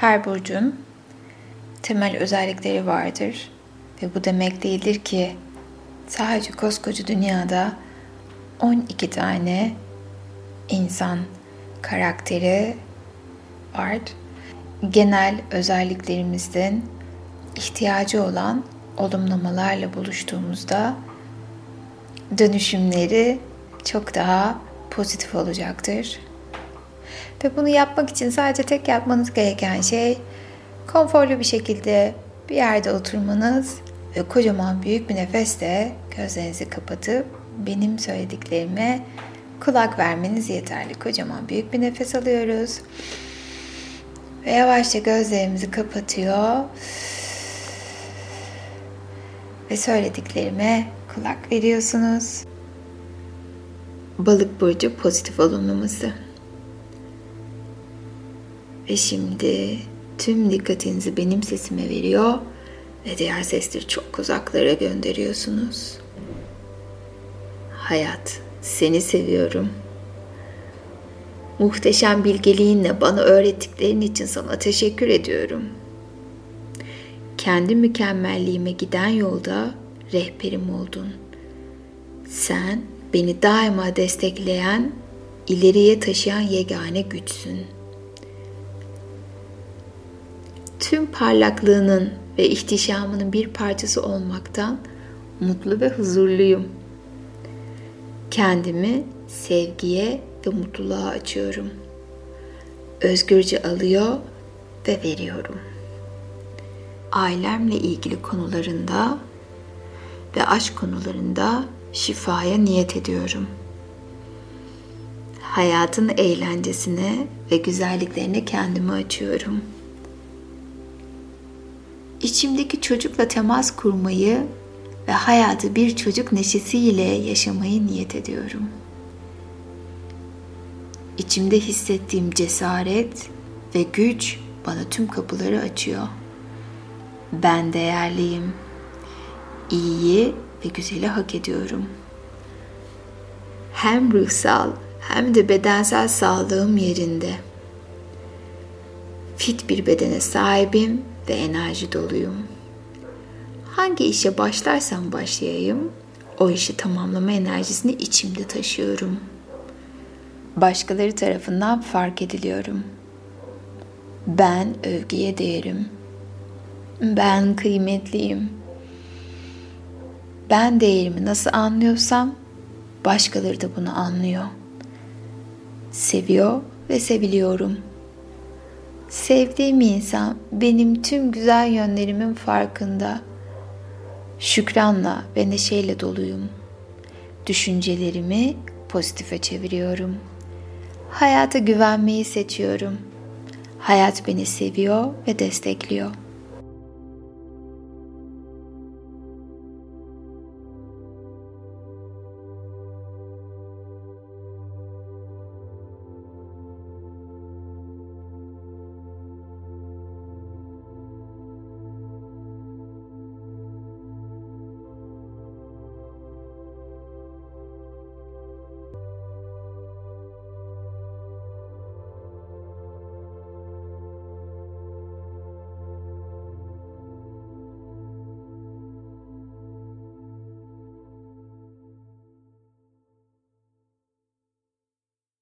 Her burcun temel özellikleri vardır ve bu demek değildir ki sadece koskoca dünyada 12 tane insan karakteri var. Genel özelliklerimizin ihtiyacı olan olumlamalarla buluştuğumuzda dönüşümleri çok daha pozitif olacaktır. Ve bunu yapmak için sadece tek yapmanız gereken şey konforlu bir şekilde bir yerde oturmanız ve kocaman büyük bir nefesle gözlerinizi kapatıp benim söylediklerime kulak vermeniz yeterli. Kocaman büyük bir nefes alıyoruz. Ve yavaşça gözlerimizi kapatıyor. Ve söylediklerime kulak veriyorsunuz. Balık burcu pozitif olumlaması. Ve şimdi tüm dikkatinizi benim sesime veriyor ve diğer sesleri çok uzaklara gönderiyorsunuz. Hayat, seni seviyorum. Muhteşem bilgeliğinle bana öğrettiklerin için sana teşekkür ediyorum. Kendi mükemmelliğime giden yolda rehberim oldun. Sen beni daima destekleyen, ileriye taşıyan yegane güçsün. Tüm parlaklığının ve ihtişamının bir parçası olmaktan mutlu ve huzurluyum. Kendimi sevgiye ve mutluluğa açıyorum. Özgürce alıyor ve veriyorum. Ailemle ilgili konularında ve aşk konularında şifaya niyet ediyorum. Hayatın eğlencesine ve güzelliklerine kendimi açıyorum. İçimdeki çocukla temas kurmayı ve hayatı bir çocuk neşesiyle yaşamayı niyet ediyorum. İçimde hissettiğim cesaret ve güç bana tüm kapıları açıyor. Ben değerliyim. İyiyi ve güzeli hak ediyorum. Hem ruhsal hem de bedensel sağlığım yerinde. Fit bir bedene sahibim ve enerji doluyum. Hangi işe başlarsam başlayayım, o işi tamamlama enerjisini içimde taşıyorum. Başkaları tarafından fark ediliyorum. Ben övgüye değerim. Ben kıymetliyim. Ben değerimi nasıl anlıyorsam, başkaları da bunu anlıyor. Seviyor ve seviliyorum. Sevdiğim insan benim tüm güzel yönlerimin farkında. Şükranla ve neşeyle doluyum. Düşüncelerimi pozitife çeviriyorum. Hayata güvenmeyi seçiyorum. Hayat beni seviyor ve destekliyor.